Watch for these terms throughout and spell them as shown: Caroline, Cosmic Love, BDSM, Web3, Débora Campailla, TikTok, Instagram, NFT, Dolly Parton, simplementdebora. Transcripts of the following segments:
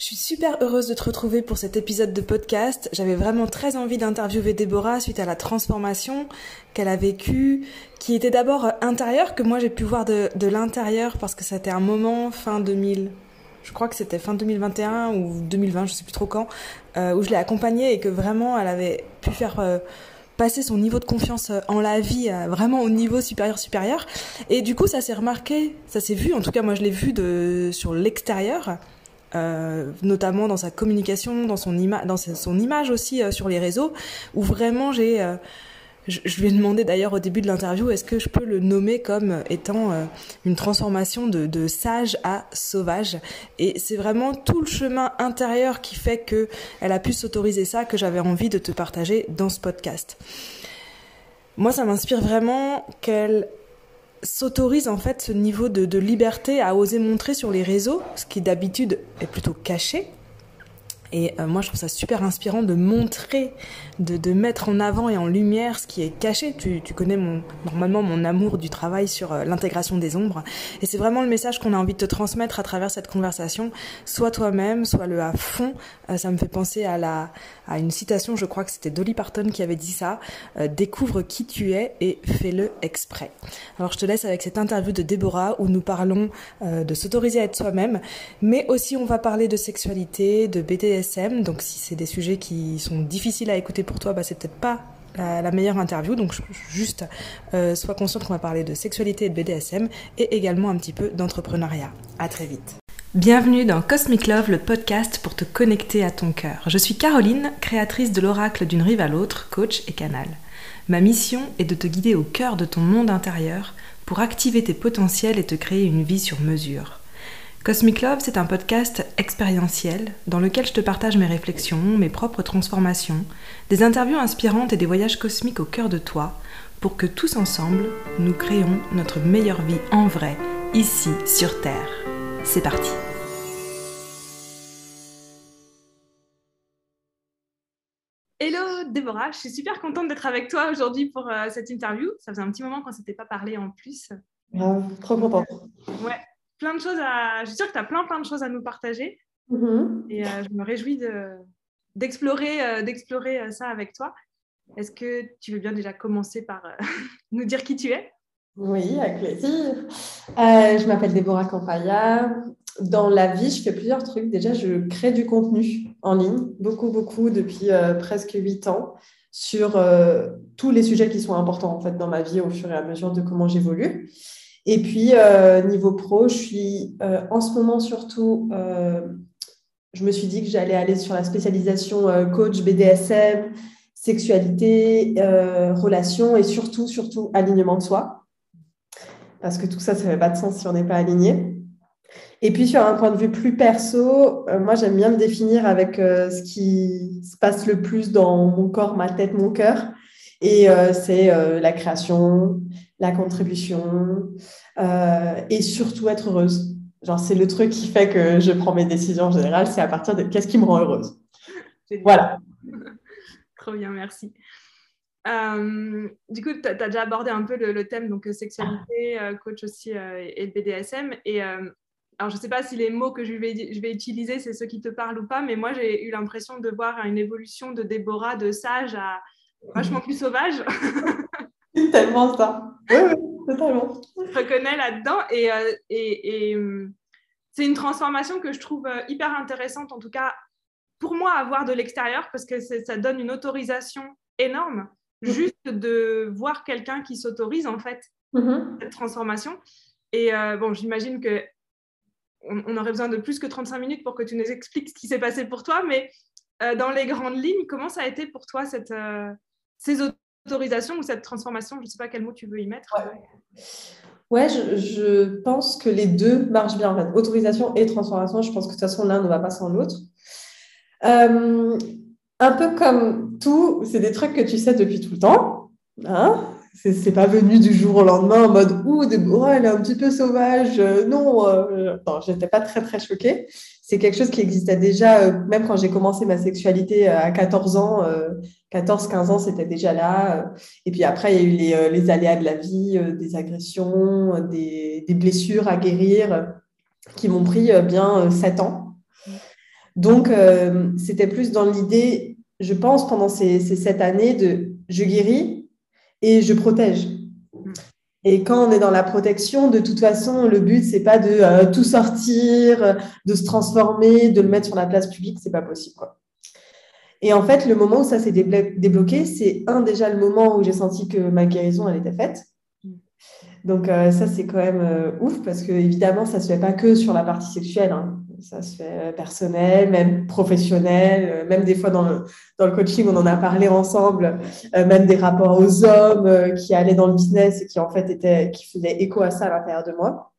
Je suis super heureuse de te retrouver pour cet épisode de podcast. J'avais vraiment très envie d'interviewer Débora suite à la transformation qu'elle a vécue, qui était d'abord intérieure, que moi j'ai pu voir de l'intérieur parce que c'était un moment fin 2000. Je crois que c'était fin 2021 ou 2020, je sais plus trop quand, où je l'ai accompagnée et que vraiment elle avait pu faire passer son niveau de confiance en la vie vraiment au niveau supérieur. Et du coup ça s'est remarqué, ça s'est vu, en tout cas moi je l'ai vu sur l'extérieur. Notamment dans sa communication, dans son image aussi sur les réseaux, où vraiment j'ai... je lui ai demandé d'ailleurs au début de l'interview, est-ce que je peux le nommer comme étant une transformation de sage à sauvage. Et c'est vraiment tout le chemin intérieur qui fait qu'elle a pu s'autoriser ça, que j'avais envie de te partager dans ce podcast. Moi, ça m'inspire vraiment qu'elle s'autorise en fait ce niveau de liberté à oser montrer sur les réseaux, ce qui d'habitude est plutôt caché. Et moi je trouve ça super inspirant de montrer, de mettre en avant et en lumière ce qui est caché. Tu connais normalement mon amour du travail sur l'intégration des ombres. Et c'est vraiment le message qu'on a envie de te transmettre à travers cette conversation. Soit toi-même, soit le à fond. Ça me fait penser à une citation, je crois que c'était Dolly Parton qui avait dit ça. Découvre qui tu es et fais-le exprès. Alors je te laisse avec cette interview de Débora où nous parlons de s'autoriser à être soi-même. Mais aussi on va parler de sexualité, de BDSM. Donc si c'est des sujets qui sont difficiles à écouter pour toi, c'est peut-être pas la meilleure interview. Donc juste sois consciente qu'on va parler de sexualité et de BDSM et également un petit peu d'entrepreneuriat. À très vite. Bienvenue dans Cosmic Love, le podcast pour te connecter à ton cœur. Je suis Caroline, créatrice de l'oracle d'une rive à l'autre, coach et canal. Ma mission est de te guider au cœur de ton monde intérieur pour activer tes potentiels et te créer une vie sur mesure. Cosmic Love, c'est un podcast expérientiel dans lequel je te partage mes réflexions, mes propres transformations, des interviews inspirantes et des voyages cosmiques au cœur de toi pour que tous ensemble, nous créions notre meilleure vie en vrai, ici, sur Terre. C'est parti! Hello Débora, je suis super contente d'être avec toi aujourd'hui pour cette interview. Ça faisait un petit moment qu'on ne s'était pas parlé en plus. Trop contente. Ouais. Plein de choses je suis sûre que tu as plein de choses à nous partager. Et je me réjouis d'explorer ça avec toi. Est-ce que tu veux bien déjà commencer par nous dire qui tu es? Oui, avec plaisir. Je m'appelle Débora Campailla. Dans la vie, je fais plusieurs trucs. Déjà, je crée du contenu en ligne, beaucoup depuis presque 8 ans, sur tous les sujets qui sont importants en fait, dans ma vie au fur et à mesure de comment j'évolue. Et puis, niveau pro, je suis en ce moment surtout, je me suis dit que j'allais aller sur la spécialisation coach, BDSM, sexualité, relations et surtout alignement de soi. Parce que tout ça, ça ne fait pas de sens si on n'est pas aligné. Et puis, sur un point de vue plus perso, moi, j'aime bien me définir avec ce qui se passe le plus dans mon corps, ma tête, mon cœur. Et c'est la création, la contribution et surtout être heureuse. Genre, c'est le truc qui fait que je prends mes décisions en général, c'est à partir de qu'est-ce qui me rend heureuse. Voilà. Trop bien, merci. Du coup, tu as déjà abordé un peu le thème, donc sexualité, coach aussi et BDSM. Et alors, je ne sais pas si les mots que je vais utiliser, c'est ceux qui te parlent ou pas, mais moi, j'ai eu l'impression de voir une évolution de Débora de sage à vachement plus sauvage. Tellement ça. Oui, totalement. Je reconnais là-dedans et c'est une transformation que je trouve hyper intéressante, en tout cas pour moi, à voir de l'extérieur, parce que ça donne une autorisation énorme, juste de voir quelqu'un qui s'autorise en fait cette transformation. Et bon, j'imagine que on aurait besoin de plus que 35 minutes pour que tu nous expliques ce qui s'est passé pour toi, mais dans les grandes lignes, comment ça a été pour toi ces autorisation ou cette transformation, je ne sais pas quel mot tu veux y mettre. Ouais, je pense que les deux marchent bien en fait. Autorisation et transformation, je pense que de toute façon l'un ne va pas sans l'autre. Un peu comme tout, c'est des trucs que tu sais depuis tout le temps. Hein, c'est pas venu du jour au lendemain en mode ouh, elle est un petit peu sauvage. Non, j'étais pas très choquée. C'est quelque chose qui existait déjà, même quand j'ai commencé ma sexualité à 14 ans, 14-15 ans, c'était déjà là. Et puis après, il y a eu les aléas de la vie, des agressions, des blessures à guérir qui m'ont pris bien 7 ans. Donc, c'était plus dans l'idée, je pense, pendant ces 7 années de « je guéris et je protège ». Et quand on est dans la protection, de toute façon, le but, c'est pas de tout sortir, de se transformer, de le mettre sur la place publique, c'est pas possible, quoi. Et en fait, le moment où ça s'est débloqué, c'est déjà le moment où j'ai senti que ma guérison, elle était faite. Donc ça, c'est quand même ouf, parce que évidemment, ça se fait pas que sur la partie sexuelle, hein. Ça se fait personnel, même professionnel, même des fois dans le coaching, on en a parlé ensemble, même des rapports aux hommes qui allaient dans le business et qui en fait qui faisaient écho à ça à l'intérieur de moi.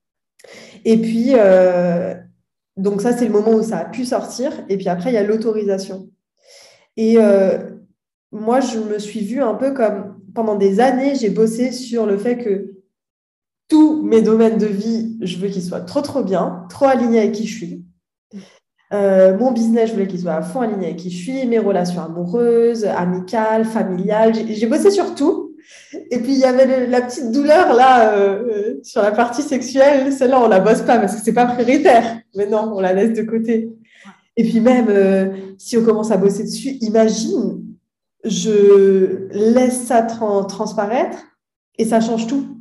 Et puis, donc ça, c'est le moment où ça a pu sortir. Et puis après, il y a l'autorisation. Et moi, je me suis vue un peu comme, pendant des années, j'ai bossé sur le fait que tous mes domaines de vie, je veux qu'ils soient trop, trop bien, trop alignés avec qui je suis. Mon business, je voulais qu'il soit à fond aligné avec qui je suis, mes relations amoureuses, amicales, familiales. J'ai bossé sur tout. Et puis, il y avait la petite douleur, là, sur la partie sexuelle. Celle-là, on la bosse pas parce que c'est pas prioritaire. Mais non, on la laisse de côté. Et puis même, si on commence à bosser dessus, imagine, je laisse ça transparaître et ça change tout.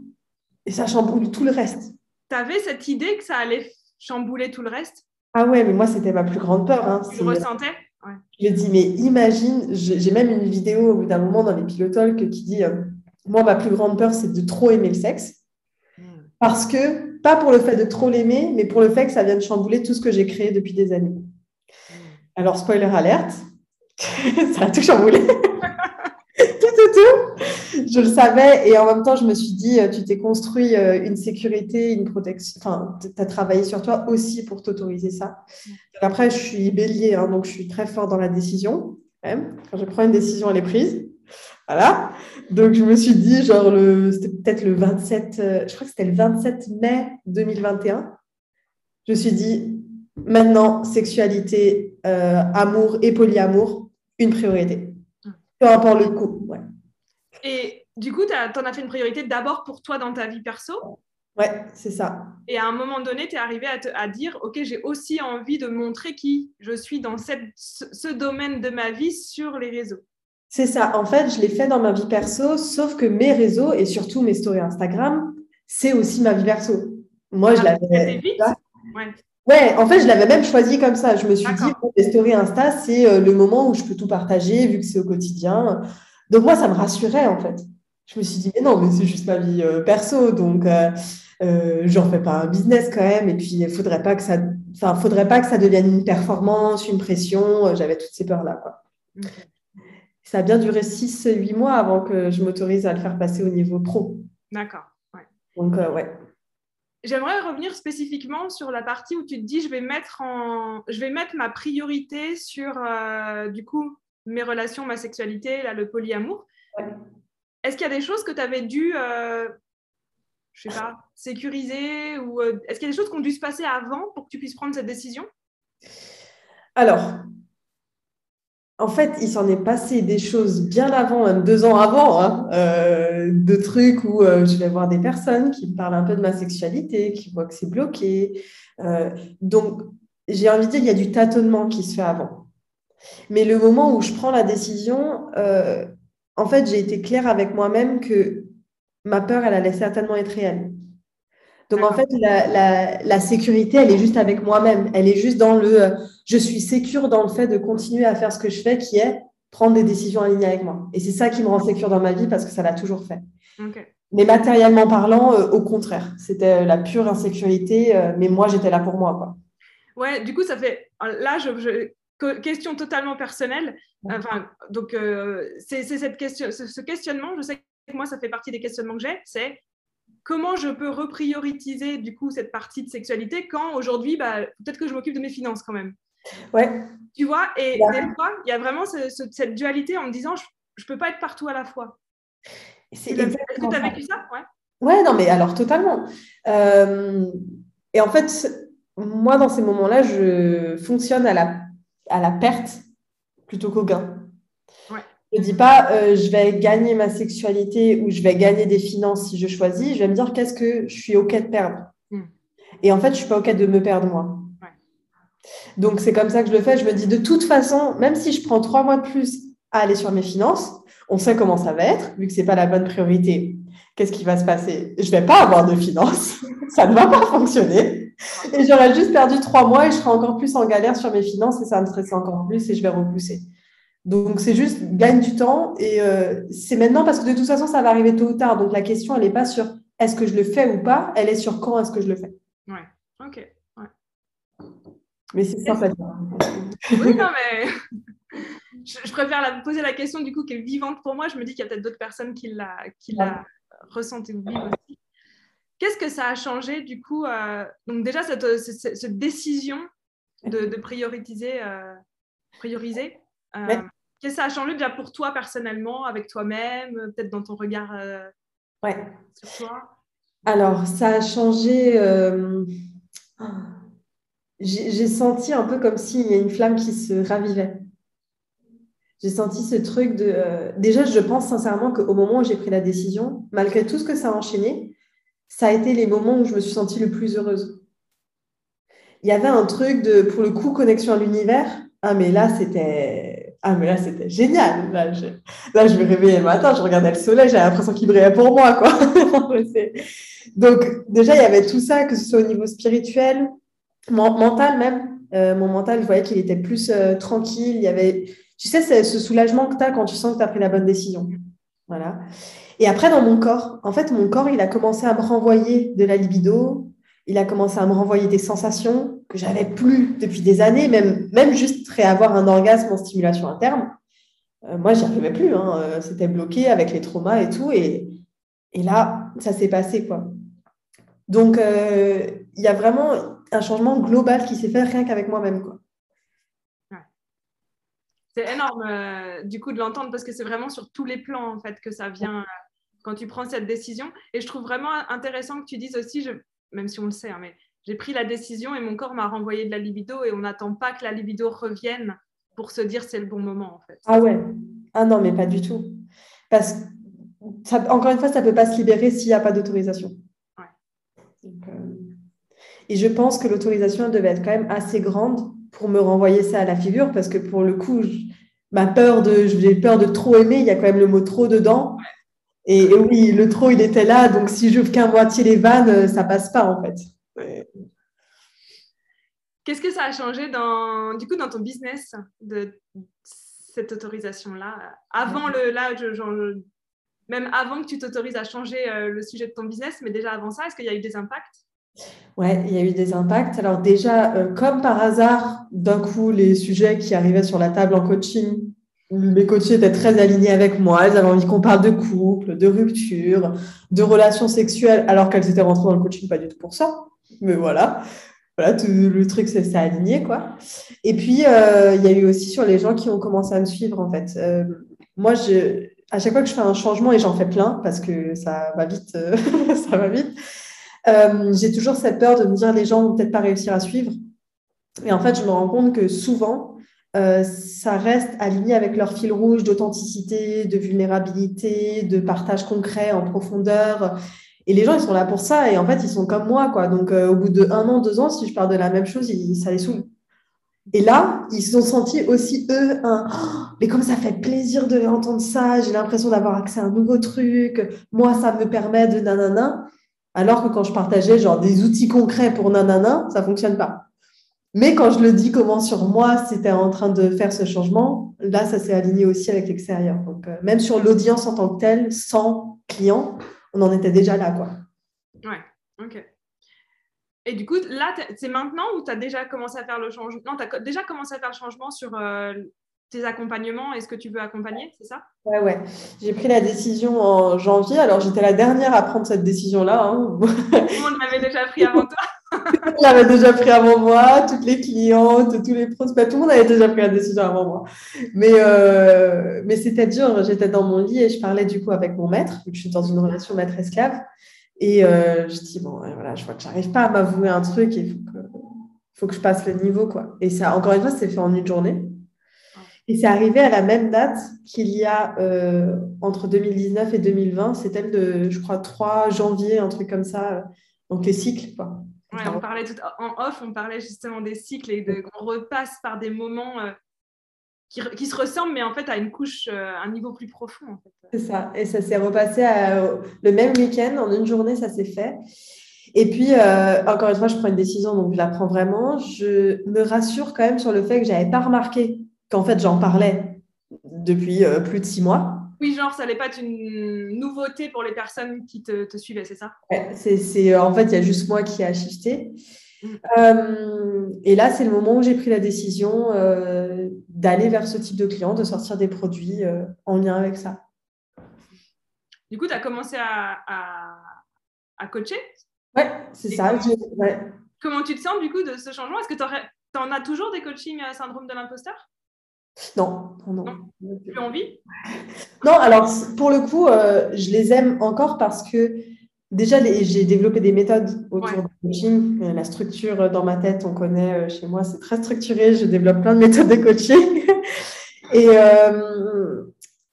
Et ça chamboule tout le reste. Tu avais cette idée que ça allait chambouler tout le reste ? Ah ouais, mais moi, c'était ma plus grande peur. Hein. Tu le ressentais ? Ouais. Je me dis, mais imagine, j'ai même une vidéo au bout d'un moment dans les Pilotalk qui dit, moi, ma plus grande peur, c'est de trop aimer le sexe. Parce que, pas pour le fait de trop l'aimer, mais pour le fait que ça vienne chambouler tout ce que j'ai créé depuis des années. Alors, spoiler alerte, ça a tout chamboulé. Tout. Je le savais, et en même temps, je me suis dit, tu t'es construit une sécurité, une protection, enfin, tu as travaillé sur toi aussi pour t'autoriser ça. Après, je suis bélier, hein, donc je suis très forte dans la décision. Même. Quand je prends une décision, elle est prise. Voilà. Donc, je me suis dit, genre, c'était peut-être le 27, je crois que c'était le 27 mai 2021. Je me suis dit, maintenant, sexualité, amour et polyamour, une priorité. Peu importe le coup, ouais. Et du coup, t'en as fait une priorité d'abord pour toi dans ta vie perso. Ouais, c'est ça. Et à un moment donné, tu es arrivée à dire, ok, j'ai aussi envie de montrer qui je suis dans ce domaine de ma vie sur les réseaux. C'est ça. En fait, je l'ai fait dans ma vie perso, sauf que mes réseaux et surtout mes stories Instagram, c'est aussi ma vie perso. Moi, je l'avais... Ouais, en fait, je l'avais même choisi comme ça. Je me suis dit, bon, les stories Insta, c'est le moment où je peux tout partager, vu que c'est au quotidien. Donc, moi, ça me rassurait, en fait. Je me suis dit, mais non, mais c'est juste ma vie perso, donc j'en fais pas un business quand même. Et puis, il ne faudrait pas que ça devienne une performance, une pression. J'avais toutes ces peurs-là, quoi. Okay. Ça a bien duré 6-8 mois avant que je m'autorise à le faire passer au niveau pro. D'accord, ouais. Donc, ouais. J'aimerais revenir spécifiquement sur la partie où tu te dis je vais mettre ma priorité sur du coup mes relations, ma sexualité, là, le polyamour. Ouais. Est-ce qu'il y a des choses que tu avais dû je sais pas, sécuriser ou est-ce qu'il y a des choses qui ont dû se passer avant pour que tu puisses prendre cette décision ? Alors, en fait, il s'en est passé des choses bien avant, même 2 ans avant, hein, de trucs où je vais voir des personnes qui me parlent un peu de ma sexualité, qui voient que c'est bloqué. Donc, j'ai envie de dire, il y a du tâtonnement qui se fait avant. Mais le moment où je prends la décision, en fait, j'ai été claire avec moi-même que ma peur, elle allait certainement être réelle. Donc, en fait, la sécurité, elle est juste avec moi-même. Elle est juste dans le... Je suis sécure dans le fait de continuer à faire ce que je fais, qui est prendre des décisions alignées avec moi. Et c'est ça qui me rend sécure dans ma vie, parce que ça l'a toujours fait. Okay. Mais matériellement parlant, au contraire. C'était la pure insécurité, mais moi, j'étais là pour moi, quoi. Ouais, du coup, ça fait... Là, question totalement personnelle. Enfin, donc, c'est cette question, ce questionnement, je sais que moi, ça fait partie des questionnements que j'ai, c'est... Comment je peux reprioritiser du coup cette partie de sexualité quand aujourd'hui, bah, peut-être que je m'occupe de mes finances quand même. Ouais. Tu vois, et des fois, il y a vraiment cette dualité en me disant, je peux pas être partout à la fois. Est-ce que tu as vécu ça ? Ouais, non, mais alors totalement. Et en fait, moi, dans ces moments-là, je fonctionne à la perte plutôt qu'au gain. Je ne dis pas je vais gagner ma sexualité ou je vais gagner des finances si je choisis. Je vais me dire qu'est-ce que je suis OK de perdre. Et en fait, je ne suis pas OK de me perdre moi. Ouais. Donc, c'est comme ça que je le fais. Je me dis, de toute façon, même si je prends 3 mois de plus à aller sur mes finances, on sait comment ça va être, vu que ce n'est pas la bonne priorité. Qu'est-ce qui va se passer? Je ne vais pas avoir de finances. Ça ne va pas fonctionner. Et j'aurais juste perdu 3 mois et je serai encore plus en galère sur mes finances et ça me stresse encore plus et je vais repousser. Donc, c'est juste gagne du temps et c'est maintenant parce que de toute façon, ça va arriver tôt ou tard. Donc, la question, elle n'est pas sur est-ce que je le fais ou pas, elle est sur quand est-ce que je le fais. Ouais, ok. Ouais. Mais c'est sympa. Oui, non, mais je préfère poser la question du coup qui est vivante pour moi. Je me dis qu'il y a peut-être d'autres personnes qui la ressentent ou vivent aussi. Qu'est-ce que ça a changé du coup donc déjà, cette décision de prioriser ouais. Qu'est-ce que ça a changé déjà pour toi personnellement, avec toi-même, peut-être dans ton regard ouais. sur toi? Alors, ça a changé. J'ai senti un peu comme s'il y a une flamme qui se ravivait. J'ai senti ce truc de... Déjà, je pense sincèrement qu'au moment où j'ai pris la décision, malgré tout ce que ça a enchaîné, ça a été les moments où je me suis sentie le plus heureuse. Il y avait un truc de, pour le coup, connexion à l'univers. Ah, mais là, c'était génial. Là, je me réveillais le matin, je regardais le soleil, j'avais l'impression qu'il brillait pour moi, quoi. Donc, déjà, il y avait tout ça, que ce soit au niveau spirituel, mental même. Mon mental, je voyais qu'il était plus tranquille. Il y avait... Tu sais, c'est ce soulagement que tu as quand tu sens que tu as pris la bonne décision. Voilà. Et après, dans mon corps, en fait, mon corps, il a commencé à me renvoyer de la libido. Il a commencé à me renvoyer des sensations que je n'avais plus depuis des années, même juste avoir un orgasme en stimulation interne. Moi, je n'y arrivais plus. C'était bloqué avec les traumas et tout. Et là, ça s'est passé, quoi. Donc, il y a vraiment un changement global qui s'est fait rien qu'avec moi-même, quoi. C'est énorme, du coup, de l'entendre, parce que c'est vraiment sur tous les plans, en fait, que ça vient quand tu prends cette décision. Et je trouve vraiment intéressant que tu dises aussi, même si on le sait, mais j'ai pris la décision et mon corps m'a renvoyé de la libido et on n'attend pas que la libido revienne pour se dire c'est le bon moment, en fait. Ah ouais. Ah non, mais pas du tout. Parce que, encore une fois, ça ne peut pas se libérer s'il n'y a pas d'autorisation. Ouais. Donc, et je pense que l'autorisation, elle devait être quand même assez grande pour me renvoyer ça à la figure, parce que pour le coup, j'ai peur de trop aimer, il y a quand même le mot trop dedans. Et oui, le trop, il était là, donc si j'ouvre qu'à moitié les vannes, ça passe pas, en fait. Ouais. Qu'est-ce que ça a changé dans ton business, de cette autorisation-là? Même avant que tu t'autorises à changer le sujet de ton business, mais déjà avant ça, est-ce qu'il y a eu des impacts? Ouais, il y a eu des impacts. Alors déjà, comme par hasard, d'un coup, les sujets qui arrivaient sur la table en coaching, mes coachées étaient très alignées avec moi. Elles avaient envie qu'on parle de couple, de rupture, de relations sexuelles, alors qu'elles étaient rentrées dans le coaching pas du tout pour ça. Mais voilà tout, le truc, c'est aligné, quoi. Et puis, il y a eu aussi sur les gens qui ont commencé à me suivre, en fait. Moi, à chaque fois que je fais un changement, et j'en fais plein, parce que ça va vite, ça va vite. J'ai toujours cette peur de me dire les gens vont peut-être pas réussir à suivre, et en fait je me rends compte que souvent ça reste aligné avec leur fil rouge d'authenticité, de vulnérabilité, de partage concret en profondeur, et les gens ils sont là pour ça, et en fait ils sont comme moi, quoi. Donc au bout de 1 an, 2 ans, si je parle de la même chose, ça les saoule. Et là, ils se sont sentis aussi, eux, mais comme ça fait plaisir de entendre ça, j'ai l'impression d'avoir accès à un nouveau truc, moi ça me permet de nanana. Alors que quand je partageais genre des outils concrets pour nanana, ça ne fonctionne pas. Mais quand je le dis comment sur moi, c'était en train de faire ce changement, là, ça s'est aligné aussi avec l'extérieur. Donc, même sur l'audience en tant que telle, sans client, on en était déjà là, quoi. Ouais, ok. Et du coup, là, c'est maintenant ou tu as déjà commencé à faire le changement? Non, tu as déjà commencé à faire le changement sur tes accompagnements et ce que tu veux accompagner, c'est ça? Ouais. J'ai pris la décision en janvier. Alors, j'étais la dernière à prendre cette décision-là. Tout le monde l'avait déjà pris avant toi. Tout le monde l'avait déjà pris avant moi. Toutes les clientes, tous les prospects, tout le monde avait déjà pris la décision avant moi. Mais c'était dur. J'étais dans mon lit et je parlais du coup avec mon maître. Je suis dans une relation maître-esclave. Et je dis, bon, voilà, je vois que je n'arrive pas à m'avouer un truc. Il faut que je passe le niveau, quoi. Et ça, encore une fois, c'est fait en une journée. Et c'est arrivé à la même date qu'il y a entre 2019 et 2020, c'était je crois, 3 janvier, un truc comme ça, donc les cycles, quoi. Ouais, on parlait tout en off, on parlait justement des cycles et qu'on repasse par des moments qui se ressemblent, mais en fait à une couche, un niveau plus profond. En fait. C'est ça, et ça s'est repassé le même week-end, en une journée, ça s'est fait. Et puis, encore une fois, je prends une décision, donc je la prends vraiment. Je me rassure quand même sur le fait que je n'avais pas remarqué qu'en fait, j'en parlais depuis plus de 6 mois. Oui, genre, ça n'allait pas être une nouveauté pour les personnes qui te suivaient, c'est ça? Ouais, en fait, il y a juste moi qui ai shifté. Et là, c'est le moment où j'ai pris la décision d'aller vers ce type de client, de sortir des produits en lien avec ça. Du coup, tu as commencé à coacher? Oui, c'est ça. Comment tu te sens du coup de ce changement? Est-ce que tu en as toujours des coachings à syndrome de l'imposteur? Non. Plus envie? Non, alors pour le coup, je les aime encore parce que déjà, j'ai développé des méthodes autour du coaching. La structure dans ma tête, on connaît chez moi, c'est très structuré. Je développe plein de méthodes de coaching. Et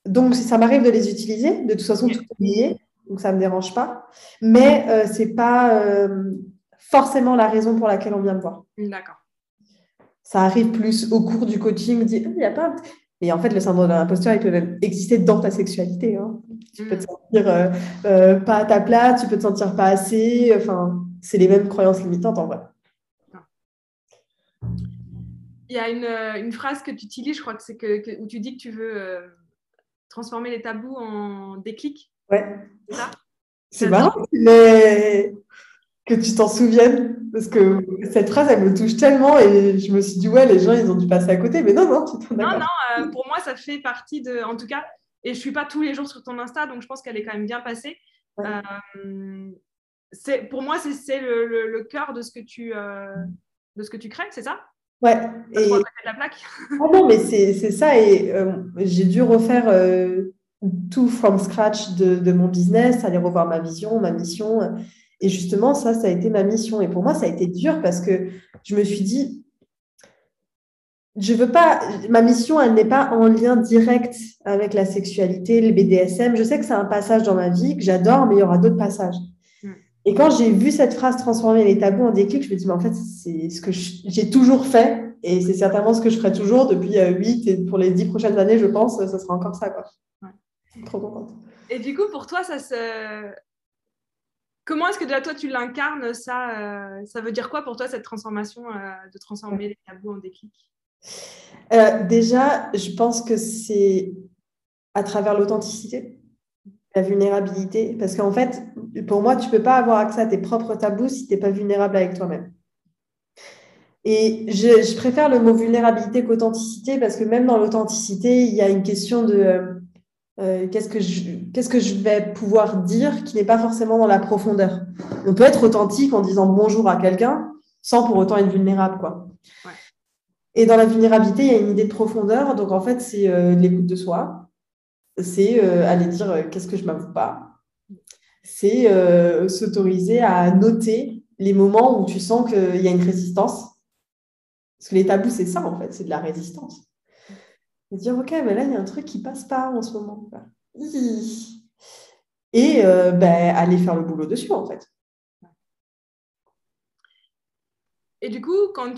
donc, ça m'arrive de les utiliser. De toute façon, tout oublié. Donc, ça ne me dérange pas. Mais ce n'est pas forcément la raison pour laquelle on vient me voir. D'accord. Ça arrive plus au cours du coaching, dit il n'y a pas. Mais en fait, le syndrome de l'imposteur, il peut même exister dans ta sexualité. Hein. Tu peux te sentir pas à ta place, tu peux te sentir pas assez. Enfin, c'est les mêmes croyances limitantes en vrai. Il y a une phrase que tu utilises, je crois que c'est où tu dis que tu veux transformer les tabous en déclic. Ouais. C'est ça. C'est marrant, mais que tu t'en souviennes. Parce que cette phrase, elle me touche tellement et je me suis dit, ouais, les gens, ils ont dû passer à côté. Mais non, tu t'en as. Non, pour moi, ça fait partie de. En tout cas, et je ne suis pas tous les jours sur ton Insta, donc je pense qu'elle est quand même bien passée. Ouais. Pour moi, c'est le cœur de ce que tu crées, c'est ça? Ouais. Et... Pour la plaque. Ah non, mais c'est ça. Et j'ai dû refaire tout from scratch de mon business, aller revoir ma vision, ma mission. Et justement, ça a été ma mission. Et pour moi, ça a été dur parce que je me suis dit, je veux pas, ma mission, elle n'est pas en lien direct avec la sexualité, le BDSM. Je sais que c'est un passage dans ma vie que j'adore, mais il y aura d'autres passages. Et quand j'ai vu cette phrase transformer les tabous en déclic, je me dis, mais en fait, c'est ce que j'ai toujours fait et c'est certainement ce que je ferai toujours depuis 8 et pour les 10 prochaines années, je pense, ça sera encore ça, quoi. Ouais. Je suis trop contente. Et du coup, pour toi, comment est-ce que déjà toi tu l'incarnes, ça veut dire quoi pour toi cette transformation, de transformer les tabous en déclic? Déjà, je pense que c'est à travers l'authenticité, la vulnérabilité. Parce qu'en fait, pour moi, tu ne peux pas avoir accès à tes propres tabous si tu n'es pas vulnérable avec toi-même. Et je préfère le mot vulnérabilité qu'authenticité parce que même dans l'authenticité, il y a une question de... qu'est-ce que je vais pouvoir dire qui n'est pas forcément dans la profondeur. On peut être authentique en disant bonjour à quelqu'un sans pour autant être vulnérable, quoi. Ouais. Et dans la vulnérabilité, il y a une idée de profondeur. Donc, en fait, c'est l'écoute de soi. C'est aller dire qu'est-ce que je m'avoue pas. C'est s'autoriser à noter les moments où tu sens qu'il y a une résistance. Parce que les tabous, c'est ça, en fait. C'est de la résistance. De dire, ok, mais là, il y a un truc qui passe pas en ce moment. Et aller faire le boulot dessus, en fait. Et du coup, quand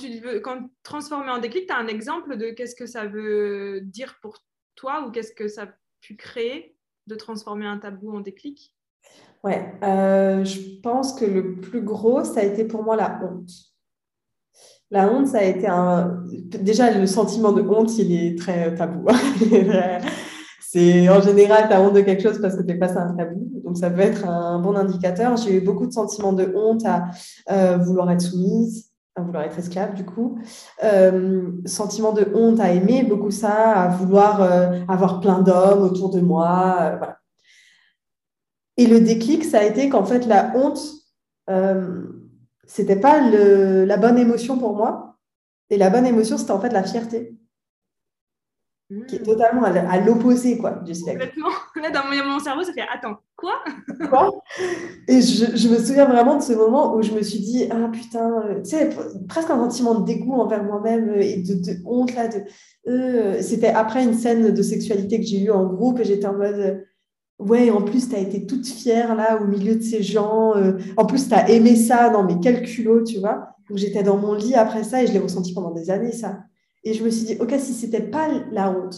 transformer en déclic, tu as un exemple de qu'est-ce que ça veut dire pour toi ou qu'est-ce que ça a pu créer de transformer un tabou en déclic? Ouais, je pense que le plus gros, ça a été pour moi la honte. La honte, ça a été Déjà, le sentiment de honte, il est très tabou. C'est en général, tu as honte de quelque chose parce que tu es passé un tabou. Donc, ça peut être un bon indicateur. J'ai eu beaucoup de sentiments de honte à vouloir être soumise, à vouloir être esclave, du coup. Sentiment de honte à aimer beaucoup ça, à vouloir avoir plein d'hommes autour de moi. Voilà. Et le déclic, ça a été qu'en fait, la honte... c'était pas la bonne émotion pour moi. Et la bonne émotion, c'était en fait la fierté. Qui est totalement à l'opposé, quoi, du sexe. Complètement. Là, dans mon cerveau, ça fait « Attends, quoi ?» Et je me souviens vraiment de ce moment où je me suis dit « Ah, putain... » Tu sais, presque un sentiment de dégoût envers moi-même et de honte, là. C'était après une scène de sexualité que j'ai eue en groupe et j'étais en mode Ouais, en plus, tu as été toute fière là au milieu de ces gens. En plus, tu as aimé ça. Non, mais quel culot, tu vois. Donc, j'étais dans mon lit après ça et je l'ai ressenti pendant des années, ça. Et je me suis dit, OK, si ce n'était pas la honte,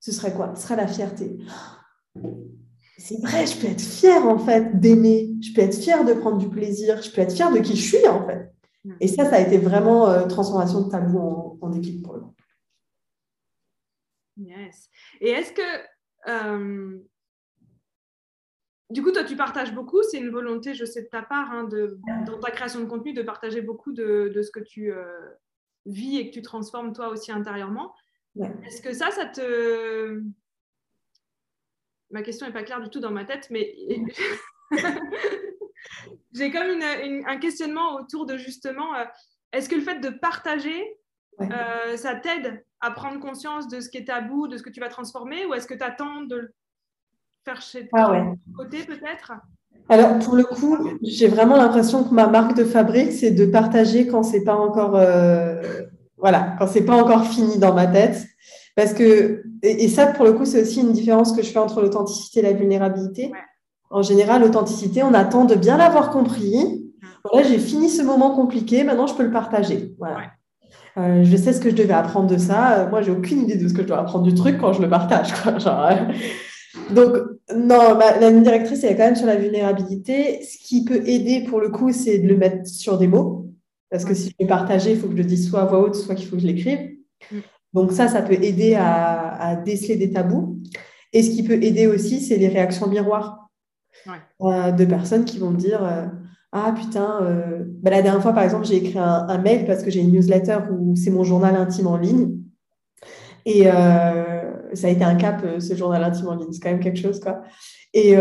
ce serait quoi? Ce serait la fierté. C'est vrai, je peux être fière, en fait, d'aimer. Je peux être fière de prendre du plaisir. Je peux être fière de qui je suis, en fait. Et ça, ça a été vraiment transformation de tabou en équipe pour le groupe. Yes. Et est-ce que... Du coup, toi, tu partages beaucoup. C'est une volonté, je sais, de ta part, hein, dans ta création de contenu, de partager beaucoup de ce que tu vis et que tu transformes toi aussi intérieurement. Ouais. Est-ce que ça te... Ma question n'est pas claire du tout dans ma tête, mais j'ai comme un questionnement autour de justement, est-ce que le fait de partager, ouais, ça t'aide à prendre conscience de ce qui est tabou, de ce que tu vas transformer, ou est-ce que tu attends de le faire chez toi, de côté peut-être? Alors, pour le coup, j'ai vraiment l'impression que ma marque de fabrique, c'est de partager quand c'est pas encore, quand c'est pas encore fini dans ma tête. Parce que, et ça, pour le coup, c'est aussi une différence que je fais entre l'authenticité et la vulnérabilité. Ouais. En général, l'authenticité, on attend de bien l'avoir compris. Voilà, j'ai fini ce moment compliqué, maintenant je peux le partager. Voilà. Ouais. Je sais ce que je devais apprendre de ça. Moi, j'ai aucune idée de ce que je dois apprendre du truc quand je le partage, quoi. Genre, donc, non, la ligne directrice, elle est quand même sur la vulnérabilité. Ce qui peut aider, pour le coup, c'est de le mettre sur des mots. Parce que si je veux partager, il faut que je le dise soit à voix haute, soit qu'il faut que je l'écrive. Donc, ça peut aider à déceler des tabous. Et ce qui peut aider aussi, c'est les réactions miroirs, de personnes qui vont me dire... Ah putain, la dernière fois, par exemple, j'ai écrit un mail parce que j'ai une newsletter où c'est mon journal intime en ligne. Et ça a été un cap, ce journal intime en ligne. C'est quand même quelque chose, quoi. Et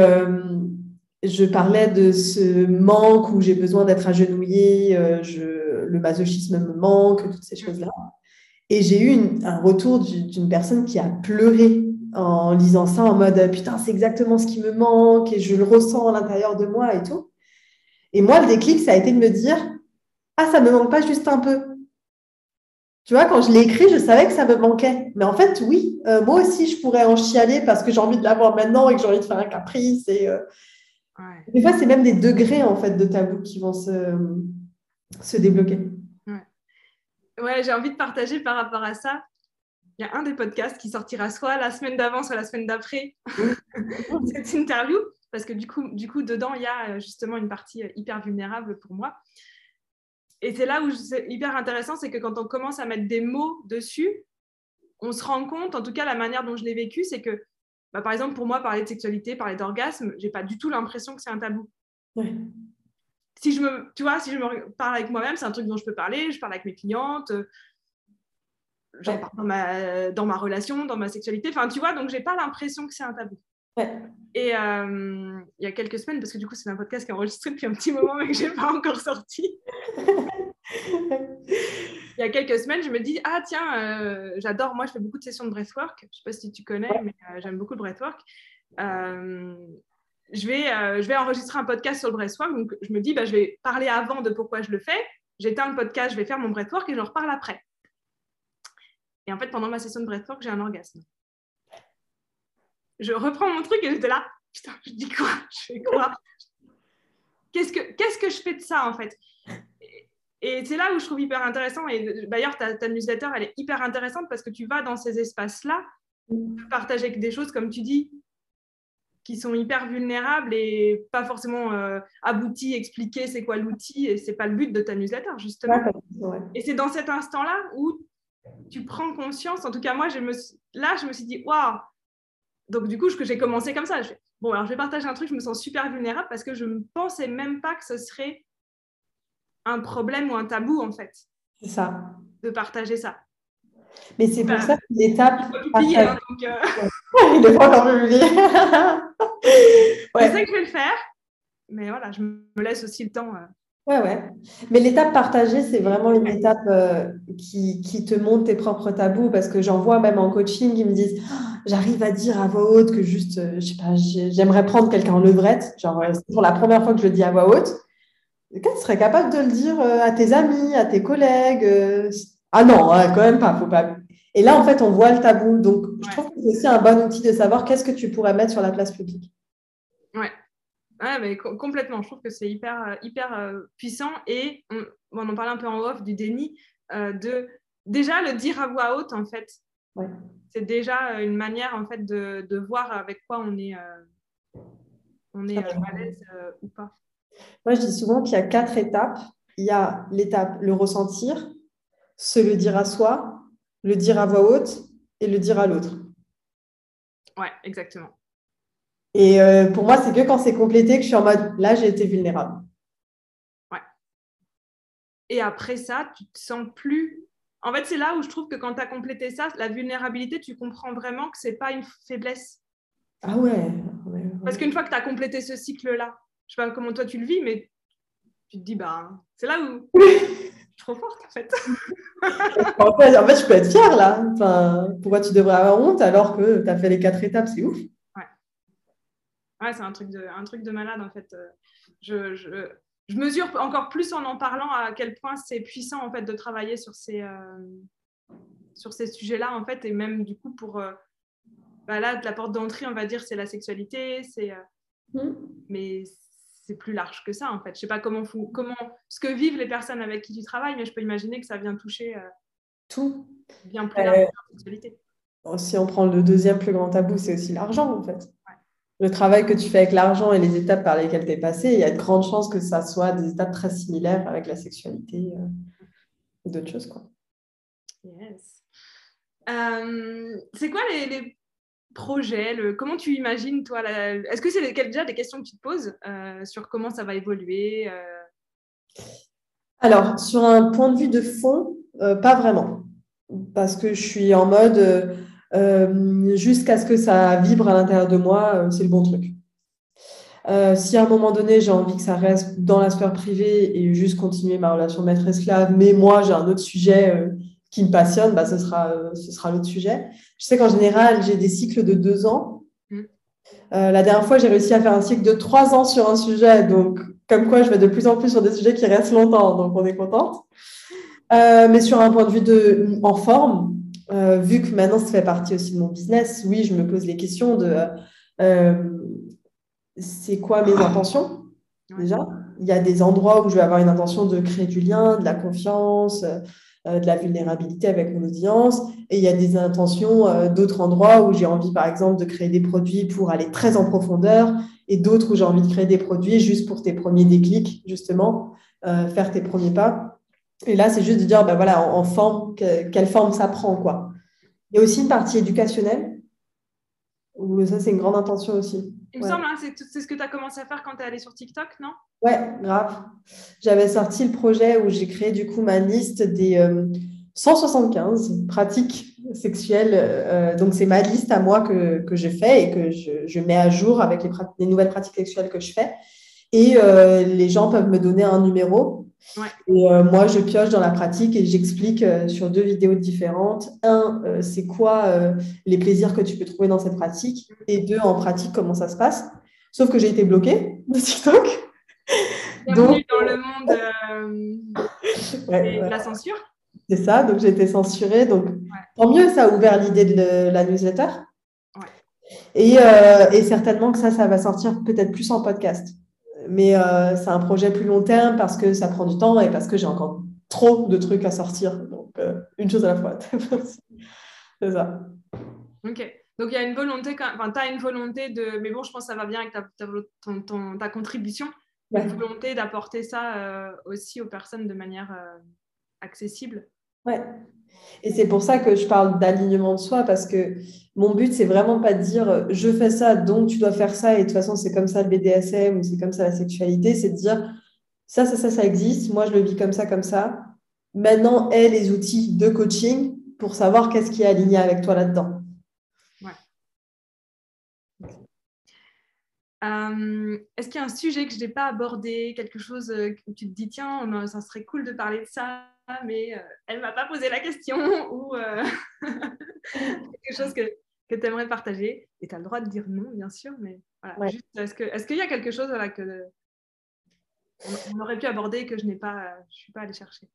je parlais de ce manque où j'ai besoin d'être agenouillée, le masochisme me manque, toutes ces choses-là. Et j'ai eu un retour d'une personne qui a pleuré en lisant ça, en mode « Putain, c'est exactement ce qui me manque et je le ressens à l'intérieur de moi et tout. » Et moi, le déclic, ça a été de me dire « Ah, ça ne me manque pas juste un peu. » Tu vois, quand je l'ai écrit, je savais que ça me manquait. Mais en fait, oui, moi aussi, je pourrais en chialer parce que j'ai envie de l'avoir maintenant et que j'ai envie de faire un caprice. Et, Des fois, c'est même des degrés, en fait, de tabou qui vont se débloquer. Ouais, j'ai envie de partager par rapport à ça. Il y a un des podcasts qui sortira soit la semaine d'avant, soit la semaine d'après cette interview. Parce que du coup, dedans, il y a justement une partie hyper vulnérable pour moi. Et c'est là où c'est hyper intéressant, c'est que quand on commence à mettre des mots dessus, on se rend compte, en tout cas la manière dont je l'ai vécu, c'est que, par exemple, pour moi, parler de sexualité, parler d'orgasme, je n'ai pas du tout l'impression que c'est un tabou. Ouais. Si je me parle avec moi-même, c'est un truc dont je peux parler, je parle avec mes clientes, j'en parle dans ma relation, dans ma sexualité. Enfin, tu vois, donc je n'ai pas l'impression que c'est un tabou. Ouais. Et il y a quelques semaines, parce que du coup c'est un podcast qui est enregistré depuis un petit moment mais que je n'ai pas encore sorti, il y a quelques semaines je me dis j'adore, moi je fais beaucoup de sessions de breathwork, je ne sais pas si tu connais, mais j'aime beaucoup le breathwork, je vais enregistrer un podcast sur le breathwork, donc je me dis je vais parler avant de pourquoi je le fais, j'éteins le podcast, je vais faire mon breathwork et j'en reparle après. Et en fait pendant ma session de breathwork j'ai un orgasme. Je reprends mon truc et j'étais là, putain, je dis quoi? Je fais quoi? Qu'est-ce que je fais de ça, en fait? Et c'est là où je trouve hyper intéressant. Et d'ailleurs, ta newsletter, elle est hyper intéressante parce que tu vas dans ces espaces-là, partager des choses, comme tu dis, qui sont hyper vulnérables et pas forcément abouties, expliquer c'est quoi l'outil. Et c'est pas le but de ta newsletter, justement. Ouais. Et c'est dans cet instant-là où tu prends conscience. En tout cas, moi, je me suis dit, waouh! Donc, du coup, j'ai commencé comme ça. Je fais, bon, alors, je vais partager un truc, je me sens super vulnérable parce que je ne pensais même pas que ce serait un problème ou un tabou, en fait. C'est ça. De partager ça. Mais c'est pour ça que l'étape... Il n'est pas encore publié. Je sais que je vais le faire, mais voilà, je me laisse aussi le temps... Ouais. Mais l'étape partagée, c'est vraiment une étape qui te montre tes propres tabous, parce que j'en vois même en coaching, ils me disent j'arrive à dire à voix haute que juste, j'aimerais prendre quelqu'un en levrette. Genre, c'est pour la première fois que je le dis à voix haute. Quand tu serais capable de le dire à tes amis, à tes collègues, ah non, quand même pas, faut pas. Et là, en fait, on voit le tabou. Donc, je trouve que c'est aussi un bon outil de savoir qu'est-ce que tu pourrais mettre sur la place publique. Ouais. Ouais, mais complètement. Je trouve que c'est hyper puissant. Et on en parlait un peu en off du déni, de déjà le dire à voix haute, en fait. Ouais. C'est déjà une manière, en fait, de voir avec quoi on est à l'aise ou pas. Moi, je dis souvent qu'il y a 4 étapes. Il y a l'étape le ressentir, se le dire à soi, le dire à voix haute et le dire à l'autre. Ouais, exactement. Et pour moi, c'est que quand c'est complété que je suis en mode, là, j'ai été vulnérable. Ouais. Et après ça, tu te sens plus... En fait, c'est là où je trouve que quand tu as complété ça, la vulnérabilité, tu comprends vraiment que ce n'est pas une faiblesse. Ah ouais. Parce qu'une fois que tu as complété ce cycle-là, je ne sais pas comment toi tu le vis, mais tu te dis, bah, c'est là où... Trop forte en fait. en fait, je peux être fière là. Enfin, pourquoi tu devrais avoir honte alors que tu as fait les 4 étapes, c'est ouf. Ouais, c'est un truc de malade en fait. Je mesure encore plus en parlant à quel point c'est puissant en fait de travailler sur ces sujets-là en fait, et même du coup pour là, la porte d'entrée on va dire c'est la sexualité, mais c'est plus large que ça, en fait. Je ne sais pas comment ce que vivent les personnes avec qui tu travailles, mais je peux imaginer que ça vient toucher tout. Bien plus large que la sexualité. Si on prend le deuxième plus grand tabou, c'est aussi l'argent, en fait. Ouais. Le travail que tu fais avec l'argent et les étapes par lesquelles tu es passé, il y a de grandes chances que ça soit des étapes très similaires avec la sexualité ou d'autres choses, quoi. Yes. C'est quoi les projet, comment tu imagines toi est-ce que c'est déjà des questions que tu te poses sur comment ça va évoluer Alors, sur un point de vue de fond, pas vraiment, parce que je suis en mode jusqu'à ce que ça vibre à l'intérieur de moi, c'est le bon truc. Si à un moment donné j'ai envie que ça reste dans la sphère privée et juste continuer ma relation maître-esclave, mais moi j'ai un autre sujet qui me passionne, bah, ce sera l'autre sujet. Je sais qu'en général, j'ai des cycles de 2 ans. La dernière fois, j'ai réussi à faire un cycle de 3 ans sur un sujet, donc comme quoi je vais de plus en plus sur des sujets qui restent longtemps, donc on est contente. Mais sur un point de vue en forme, vu que maintenant, ça fait partie aussi de mon business, oui, je me pose les questions de c'est quoi mes intentions déjà ? Il y a des endroits où je vais avoir une intention de créer du lien, de la confiance... de la vulnérabilité avec mon audience, et il y a des intentions d'autres endroits où j'ai envie par exemple de créer des produits pour aller très en profondeur, et d'autres où j'ai envie de créer des produits juste pour tes premiers déclics, justement faire tes premiers pas. Et là c'est juste de dire ben voilà, en forme, quelle forme ça prend, quoi. Il y a aussi une partie éducationnelle où ça c'est une grande intention aussi. Il me semble, hein, c'est ce que tu as commencé à faire quand tu es allée sur TikTok, non ? Ouais, grave. J'avais sorti le projet où j'ai créé du coup ma liste des 175 pratiques sexuelles. Donc, c'est ma liste à moi que je fais et que je mets à jour avec les nouvelles pratiques sexuelles que je fais. Et les gens peuvent me donner un numéro. Ouais. Et moi, je pioche dans la pratique et j'explique sur 2 vidéos différentes. 1, c'est quoi les plaisirs que tu peux trouver dans cette pratique, et 2, en pratique, comment ça se passe. Sauf que j'ai été bloquée de TikTok. Bienvenue dans le monde de la censure. C'est ça, donc j'ai été censurée. Donc, tant mieux, ça a ouvert l'idée de la newsletter. Ouais. Et certainement que ça va sortir peut-être plus en podcast. Mais c'est un projet plus long terme parce que ça prend du temps et parce que j'ai encore trop de trucs à sortir. Donc, une chose à la fois. C'est ça. Ok. Donc, il y a une volonté, tu as une volonté de... Mais bon, je pense que ça va bien avec ta contribution. Ouais. Une volonté d'apporter ça aussi aux personnes de manière accessible. Ouais. Et c'est pour ça que je parle d'alignement de soi, parce que mon but, c'est vraiment pas de dire « je fais ça, donc tu dois faire ça, et de toute façon, c'est comme ça le BDSM, ou c'est comme ça la sexualité », c'est de dire « ça existe, moi je le vis comme ça, maintenant aie les outils de coaching pour savoir qu'est-ce qui est aligné avec toi là-dedans ». Est-ce qu'il y a un sujet que je n'ai pas abordé, quelque chose où tu te dis tiens, ça serait cool de parler de ça, mais elle ne m'a pas posé la question, ou quelque chose que tu aimerais partager, et tu as le droit de dire non bien sûr, mais voilà. Ouais. Juste, est-ce qu'il y a quelque chose voilà, que on aurait pu aborder et que je ne suis pas allée chercher?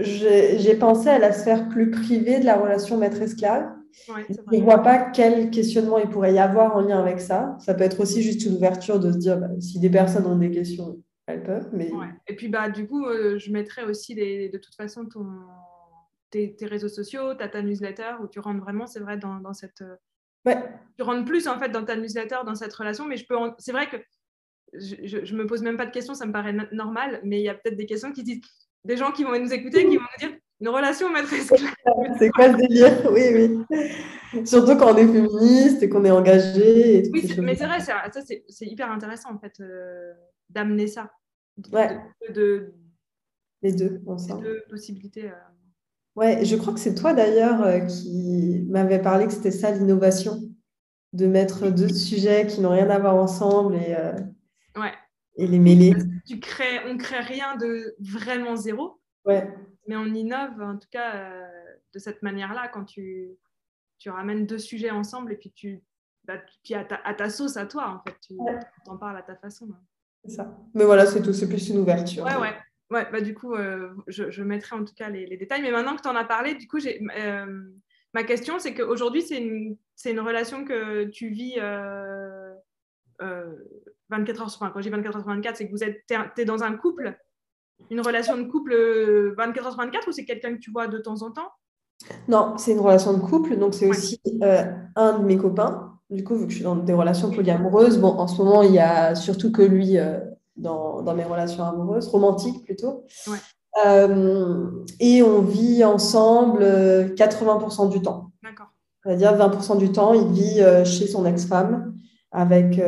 J'ai pensé à la sphère plus privée de la relation maître-esclave. Ouais, je ne vois pas quel questionnement il pourrait y avoir en lien avec ça. Ça peut être aussi juste une ouverture de se dire bah, si des personnes ont des questions, elles peuvent. Mais... Ouais. Et puis, bah, du coup, je mettrai aussi de toute façon tes réseaux sociaux, ta newsletter, où tu rentres vraiment, c'est vrai, dans cette... Ouais. Tu rentres plus, en fait, dans ta newsletter, dans cette relation, mais c'est vrai que je me pose même pas de questions, ça me paraît normal, mais il y a peut-être des questions qui disent... Des gens qui vont nous écouter, qui vont nous dire une relation maître-esclave. C'est quoi le délire? Oui. Surtout quand on est féministe et qu'on est engagé. Et oui, mais c'est vrai, c'est hyper intéressant en fait d'amener ça. Ouais. Les deux, ensemble. Les deux possibilités. Ouais, je crois que c'est toi d'ailleurs qui m'avais parlé que c'était ça l'innovation, de mettre deux sujets qui n'ont rien à voir ensemble et les mêler. On crée rien de vraiment zéro, mais on innove en tout cas de cette manière-là quand tu ramènes deux sujets ensemble et puis tu à ta sauce à toi en fait, t'en parles à ta façon. Hein. C'est ça. Mais voilà, c'est tout, c'est plus une ouverture. Ouais. Bah du coup, je mettrai en tout cas les détails. Mais maintenant que tu en as parlé, du coup, ma question, c'est qu'aujourd'hui, c'est une relation que tu vis. 24 heures sur 20. Quand je dis 24 heures sur 24, c'est que t'es dans un couple, une relation de couple 24 heures sur 24 ou c'est quelqu'un que tu vois de temps en temps? Non, c'est une relation de couple, donc c'est aussi un de mes copains. Du coup, vu que je suis dans des relations polyamoureuses, bon, en ce moment, il y a surtout que lui dans mes relations amoureuses, romantiques plutôt. Ouais. Et on vit ensemble 80% du temps. D'accord. C'est-à-dire 20% du temps, il vit chez son ex-femme avec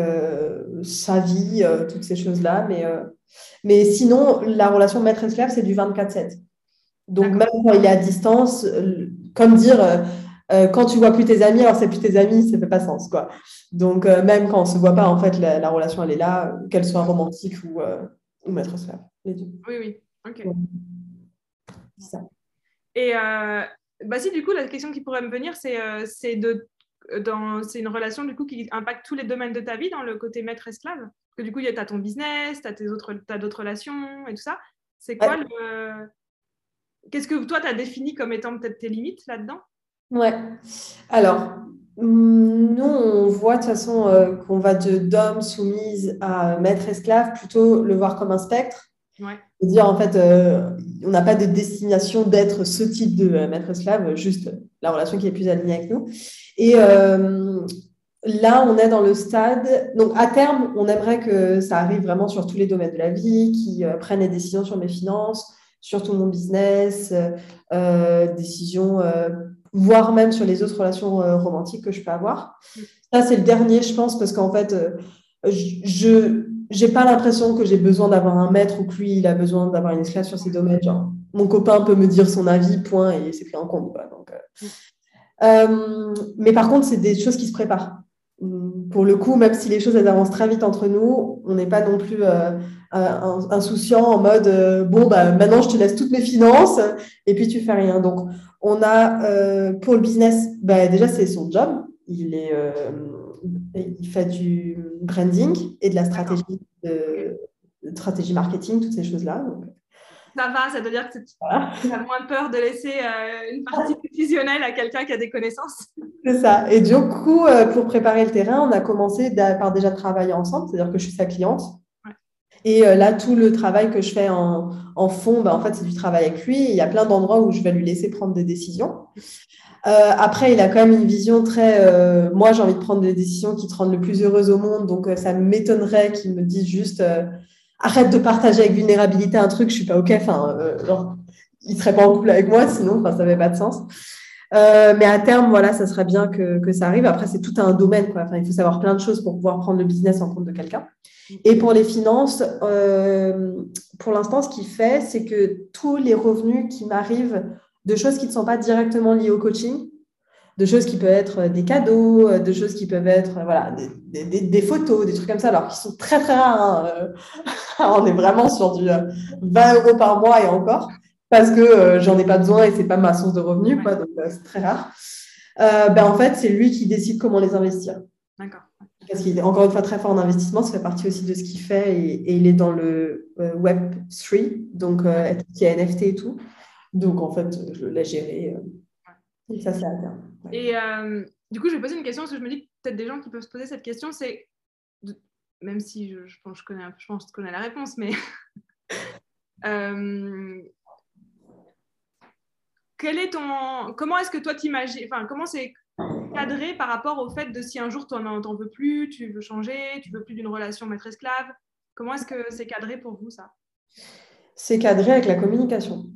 sa vie, toutes ces choses-là. Mais sinon, la relation maître-esclave, c'est du 24/7. Donc, Même quand il est à distance, comme dire, quand tu vois plus tes amis, alors c'est plus tes amis, ça fait pas sens, quoi. Donc, même quand on se voit pas, en fait, la relation, elle est là, qu'elle soit romantique ou maître-esclave, les deux. Oui, ok. Ouais. Ça. Et, si, du coup, la question qui pourrait me venir, c'est une relation du coup qui impacte tous les domaines de ta vie dans le côté maître-esclave. Parce que du coup, tu as ton business, tu as d'autres relations et tout ça. C'est quoi Qu'est-ce que toi, tu as défini comme étant peut-être tes limites là-dedans? Ouais. Alors, nous, on voit de toute façon qu'on va d'homme soumise à maître-esclave, plutôt le voir comme un spectre. Ouais. Dire en fait, on n'a pas de destination d'être ce type de maître-esclave, juste la relation qui est plus alignée avec nous. Et là, on est dans le stade... Donc, à terme, on aimerait que ça arrive vraiment sur tous les domaines de la vie, qu'ils prennent des décisions sur mes finances, sur tout mon business, décisions, voire même sur les autres relations romantiques que je peux avoir. Ça, c'est le dernier, je pense, parce qu'en fait, j'ai pas l'impression que j'ai besoin d'avoir un maître ou que lui, il a besoin d'avoir une esclave sur ces domaines. Genre, mon copain peut me dire son avis, point, et c'est pris en compte. Quoi, donc... mais par contre, c'est des choses qui se préparent. Pour le coup, même si les choses elles avancent très vite entre nous, on n'est pas non plus insouciant en mode maintenant je te laisse toutes mes finances et puis tu fais rien. Donc, on a pour le business, déjà c'est son job. Il fait du branding et de la stratégie, stratégie marketing, toutes ces choses là. Donc, ça va, ça veut dire que tu as moins peur de laisser une partie décisionnelle à quelqu'un qui a des connaissances. C'est ça. Et du coup, pour préparer le terrain, on a commencé par déjà travailler ensemble, c'est-à-dire que je suis sa cliente. Ouais. Et là, tout le travail que je fais en fond, en fait, c'est du travail avec lui. Il y a plein d'endroits où je vais lui laisser prendre des décisions. Après, il a quand même une vision très... moi, j'ai envie de prendre des décisions qui te rendent le plus heureuse au monde, donc ça m'étonnerait qu'il me dise juste... arrête de partager avec vulnérabilité un truc, je suis pas OK. Enfin, il serait pas en couple avec moi, sinon, ça n'avait pas de sens. Mais à terme, voilà, ça serait bien que ça arrive. Après, c'est tout un domaine, quoi. Enfin, il faut savoir plein de choses pour pouvoir prendre le business en compte de quelqu'un. Et pour les finances, pour l'instant, ce qu'il fait, c'est que tous les revenus qui m'arrivent de choses qui ne sont pas directement liées au coaching, de choses qui peuvent être des cadeaux, de choses qui peuvent être des photos, des trucs comme ça, alors qui sont très, très rares. Hein. On est vraiment sur du 20 euros par mois et encore, parce que j'en ai pas besoin et c'est pas ma source de revenus, quoi, donc c'est très rare. En fait, c'est lui qui décide comment les investir. D'accord. Parce qu'il est encore une fois très fort en investissement, ça fait partie aussi de ce qu'il fait et il est dans le Web3, donc tout ce qui est NFT et tout. Donc, en fait, je la gérais. Et ça, c'est atteint. Ouais. Et du coup, je vais poser une question, parce que je me dis que peut-être des gens qui peuvent se poser cette question, c'est, même si je pense que je connais la réponse, mais quel est ton... Comment est-ce que toi t'imagines... Enfin, comment c'est cadré par rapport au fait de si un jour t'en veux plus, tu veux changer, tu veux plus d'une relation maître-esclave? Comment est-ce que c'est cadré pour vous, ça? C'est cadré avec la communication.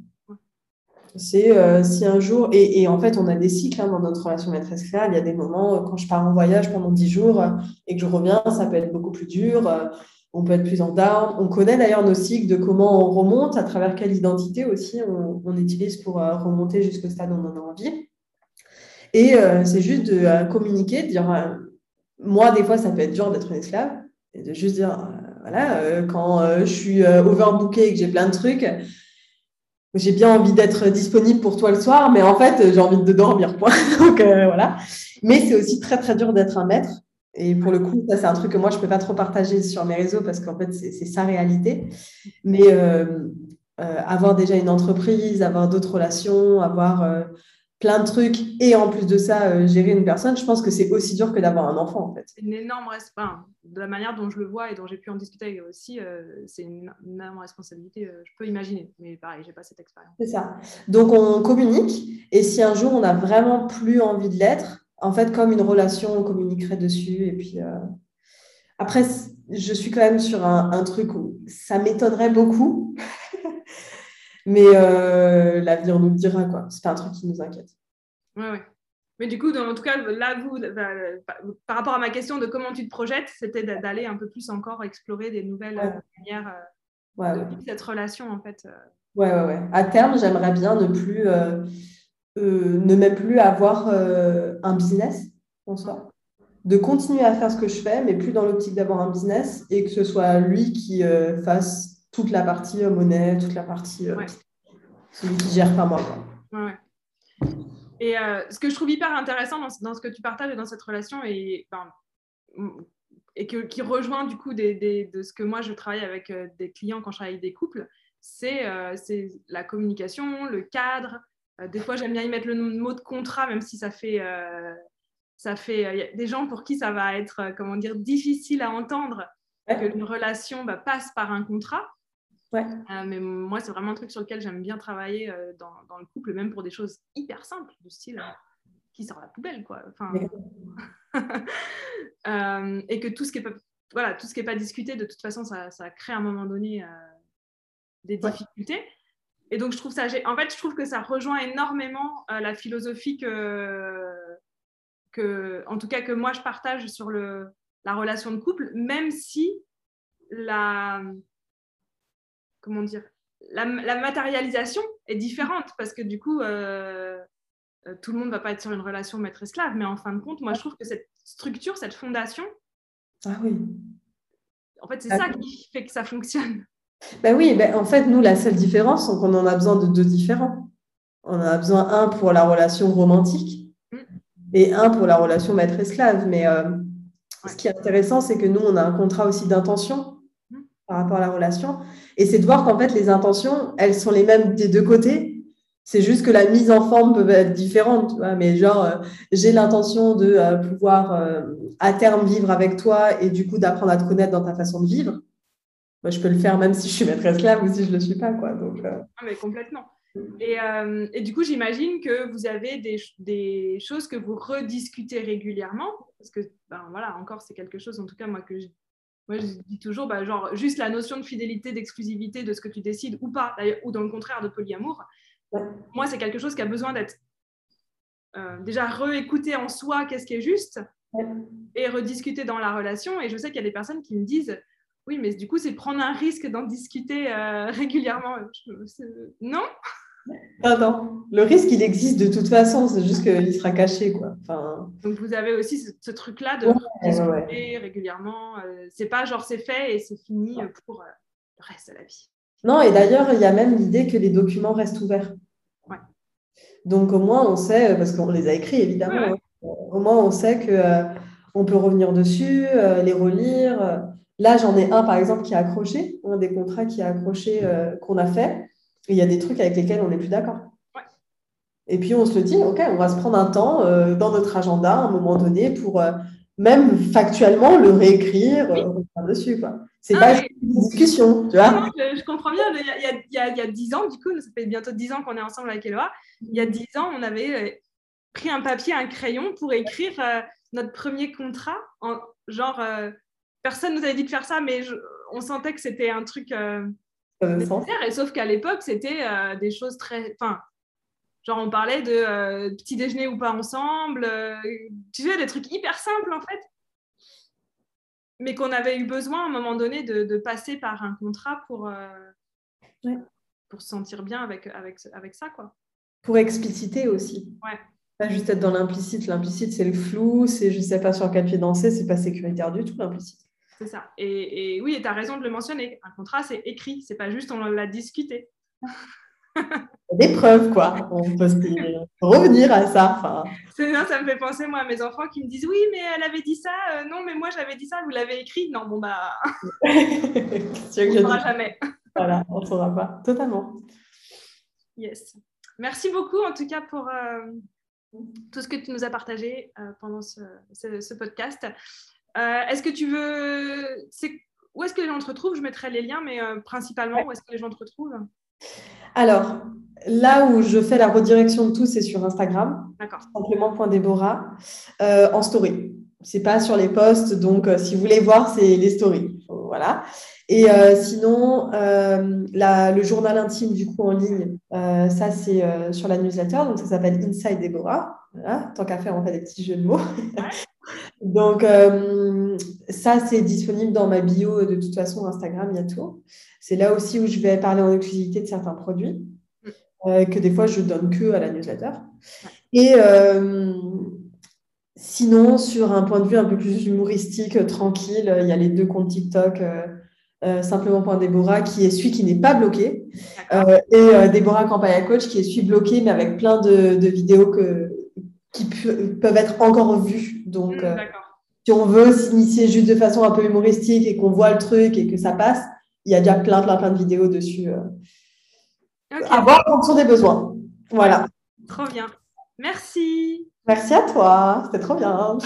C'est si un jour, et en fait on a des cycles dans notre relation maître-esclave. Il y a des moments quand je pars en voyage pendant 10 jours et que je reviens, ça peut être beaucoup plus dur, on peut être plus en down. On connaît d'ailleurs nos cycles de comment on remonte, à travers quelle identité aussi on utilise pour remonter jusqu'au stade où on en a envie. Et c'est juste de communiquer, de dire, moi des fois ça peut être dur d'être une esclave, et de juste dire, voilà, quand je suis overbookée et que j'ai plein de trucs, j'ai bien envie d'être disponible pour toi le soir, mais en fait, j'ai envie de dormir, point. Donc, voilà. Mais c'est aussi très, très dur d'être un maître. Et pour le coup, ça, c'est un truc que moi, je ne peux pas trop partager sur mes réseaux parce qu'en fait, c'est sa réalité. Mais avoir déjà une entreprise, avoir d'autres relations, avoir plein de trucs et en plus de ça, gérer une personne, je pense que c'est aussi dur que d'avoir un enfant, en fait. C'est une énorme responsabilité. De la manière dont je le vois et dont j'ai pu en discuter aussi, c'est une énorme responsabilité, je peux imaginer. Mais pareil, je n'ai pas cette expérience. C'est ça. Donc, on communique. Et si un jour, on n'a vraiment plus envie de l'être, en fait, comme une relation, on communiquerait dessus. Et puis, après, je suis quand même sur un truc où ça m'étonnerait beaucoup. Mais l'avenir nous le dira, quoi. C'est pas un truc qui nous inquiète. Oui, oui. Mais du coup, en tout cas, là, vous, par rapport à ma question de comment tu te projettes, c'était d'aller un peu plus encore explorer des nouvelles manières de vivre cette relation, en fait. Ouais. À terme, j'aimerais bien ne même plus avoir un business en soi. De continuer à faire ce que je fais, mais plus dans l'optique d'avoir un business et que ce soit lui qui fasse toute la partie monnaie, toute la partie celui qui gère par moi. Ouais. Et ce que je trouve hyper intéressant dans ce que tu partages et dans cette relation, qui rejoint du coup de ce que moi je travaille avec des clients quand je travaille avec des couples, c'est la communication, le cadre. Des fois, j'aime bien y mettre le mot de contrat, même si ça fait... y a des gens pour qui ça va être, difficile à entendre. Que une relation passe par un contrat. Ouais. Mais moi, c'est vraiment un truc sur lequel j'aime bien travailler dans le couple, même pour des choses hyper simples, du style qui sort la poubelle, quoi. Enfin, et que tout ce qui n'est pas discuté, de toute façon, ça crée à un moment donné des difficultés. Et donc, je trouve que ça rejoint énormément la philosophie que, en tout cas, que moi, je partage sur la relation de couple, même si la matérialisation est différente, parce que du coup, tout le monde ne va pas être sur une relation maître-esclave, mais en fin de compte, moi, je trouve que cette structure, cette fondation, en fait, c'est ça qui fait que ça fonctionne. En fait, nous, la seule différence, c'est qu'on en a besoin de deux différents. On en a besoin un pour la relation romantique et un pour la relation maître-esclave, mais... ce qui est intéressant, c'est que nous, on a un contrat aussi d'intention par rapport à la relation. Et c'est de voir qu'en fait, les intentions, elles sont les mêmes des deux côtés. C'est juste que la mise en forme peut être différente. Tu vois, mais genre, j'ai l'intention de pouvoir à terme vivre avec toi et du coup d'apprendre à te connaître dans ta façon de vivre. Moi, je peux le faire même si je suis maître-esclave ou si je ne le suis pas. Quoi. Donc, mais complètement. Et du coup, j'imagine que vous avez des choses que vous rediscutez régulièrement, parce que, encore, c'est quelque chose, en tout cas, moi, moi je dis toujours, juste la notion de fidélité, d'exclusivité, de ce que tu décides ou pas, d'ailleurs, ou dans le contraire de polyamour, moi, c'est quelque chose qui a besoin d'être déjà réécouté en soi, qu'est-ce qui est juste, et rediscuté dans la relation. Et je sais qu'il y a des personnes qui me disent, oui, mais du coup, c'est prendre un risque d'en discuter régulièrement. Non ? Non. Le risque, il existe de toute façon. C'est juste qu'il sera caché, quoi. Enfin... Donc, vous avez aussi ce truc-là de discuter régulièrement. C'est pas genre c'est fait et c'est fini pour le reste de la vie. Non, et d'ailleurs, il y a même l'idée que les documents restent ouverts. Ouais. Donc, au moins, on sait, parce qu'on les a écrits, évidemment. Ouais. Au moins, on sait qu'on peut revenir dessus, les relire... Là, j'en ai un, par exemple, qui est accroché, un des contrats qui est accroché qu'on a fait. Et il y a des trucs avec lesquels on n'est plus d'accord. Ouais. Et puis, on se dit, OK, on va se prendre un temps dans notre agenda, à un moment donné, pour même factuellement le réécrire, revenir dessus, quoi. C'est pas juste une discussion, tu vois. Non, je comprends bien. Il y a 10 ans, du coup, ça fait bientôt 10 ans qu'on est ensemble avec Eloa. Il y a 10 ans, on avait pris un papier, un crayon pour écrire notre premier contrat. Personne nous avait dit de faire ça, mais on sentait que c'était un truc nécessaire. Et sauf qu'à l'époque, c'était des choses très... Genre, on parlait de petit déjeuner ou pas ensemble, tu sais, des trucs hyper simples, en fait. Mais qu'on avait eu besoin, à un moment donné, de passer par un contrat pour se sentir bien avec ça, quoi. Pour expliciter aussi. Ouais. Pas juste être dans l'implicite. L'implicite, c'est le flou, c'est je sais pas sur quel pied danser, c'est pas sécuritaire du tout, l'implicite. C'est ça. Et oui, tu as raison de le mentionner. Un contrat, c'est écrit. C'est pas juste on l'a discuté. Des preuves, quoi. On peut revenir à ça. Enfin... Ça me fait penser, moi, à mes enfants qui me disent « Oui, mais elle avait dit ça. Non, mais moi, j'avais dit ça. Vous l'avez écrit. » Non, bon, bah... on ne saura jamais. Voilà, on ne saura pas. Totalement. Yes. Merci beaucoup, en tout cas, pour tout ce que tu nous as partagé pendant ce podcast. Est-ce que tu veux... Où est-ce que les gens te retrouvent? Je mettrai les liens, mais principalement, où est-ce que les gens te retrouvent? Alors, là où je fais la redirection de tout, c'est sur Instagram. D'accord. Simplement.debora en story. C'est pas sur les posts, donc si vous voulez voir, c'est les stories. Voilà. Et sinon, le journal intime, du coup, en ligne, ça, c'est sur la newsletter. Donc, ça s'appelle Inside Debora. Voilà. Tant qu'à faire, on fait des petits jeux de mots. Donc, ça, c'est disponible dans ma bio. De toute façon, Instagram, il y a tout. C'est là aussi où je vais parler en exclusivité de certains produits que des fois, je donne que à la newsletter. Et sinon, sur un point de vue un peu plus humoristique, tranquille, il y a les deux comptes TikTok, simplement.debora, qui est celui qui n'est pas bloqué, et Débora Campailla Coach, qui est celui bloqué, mais avec plein de vidéos qui peuvent être encore vues. Donc, si on veut s'initier juste de façon un peu humoristique et qu'on voit le truc et que ça passe, il y a déjà plein de vidéos dessus. À voir en fonction des besoins. Voilà. Trop bien. Merci. Merci à toi. C'était trop bien.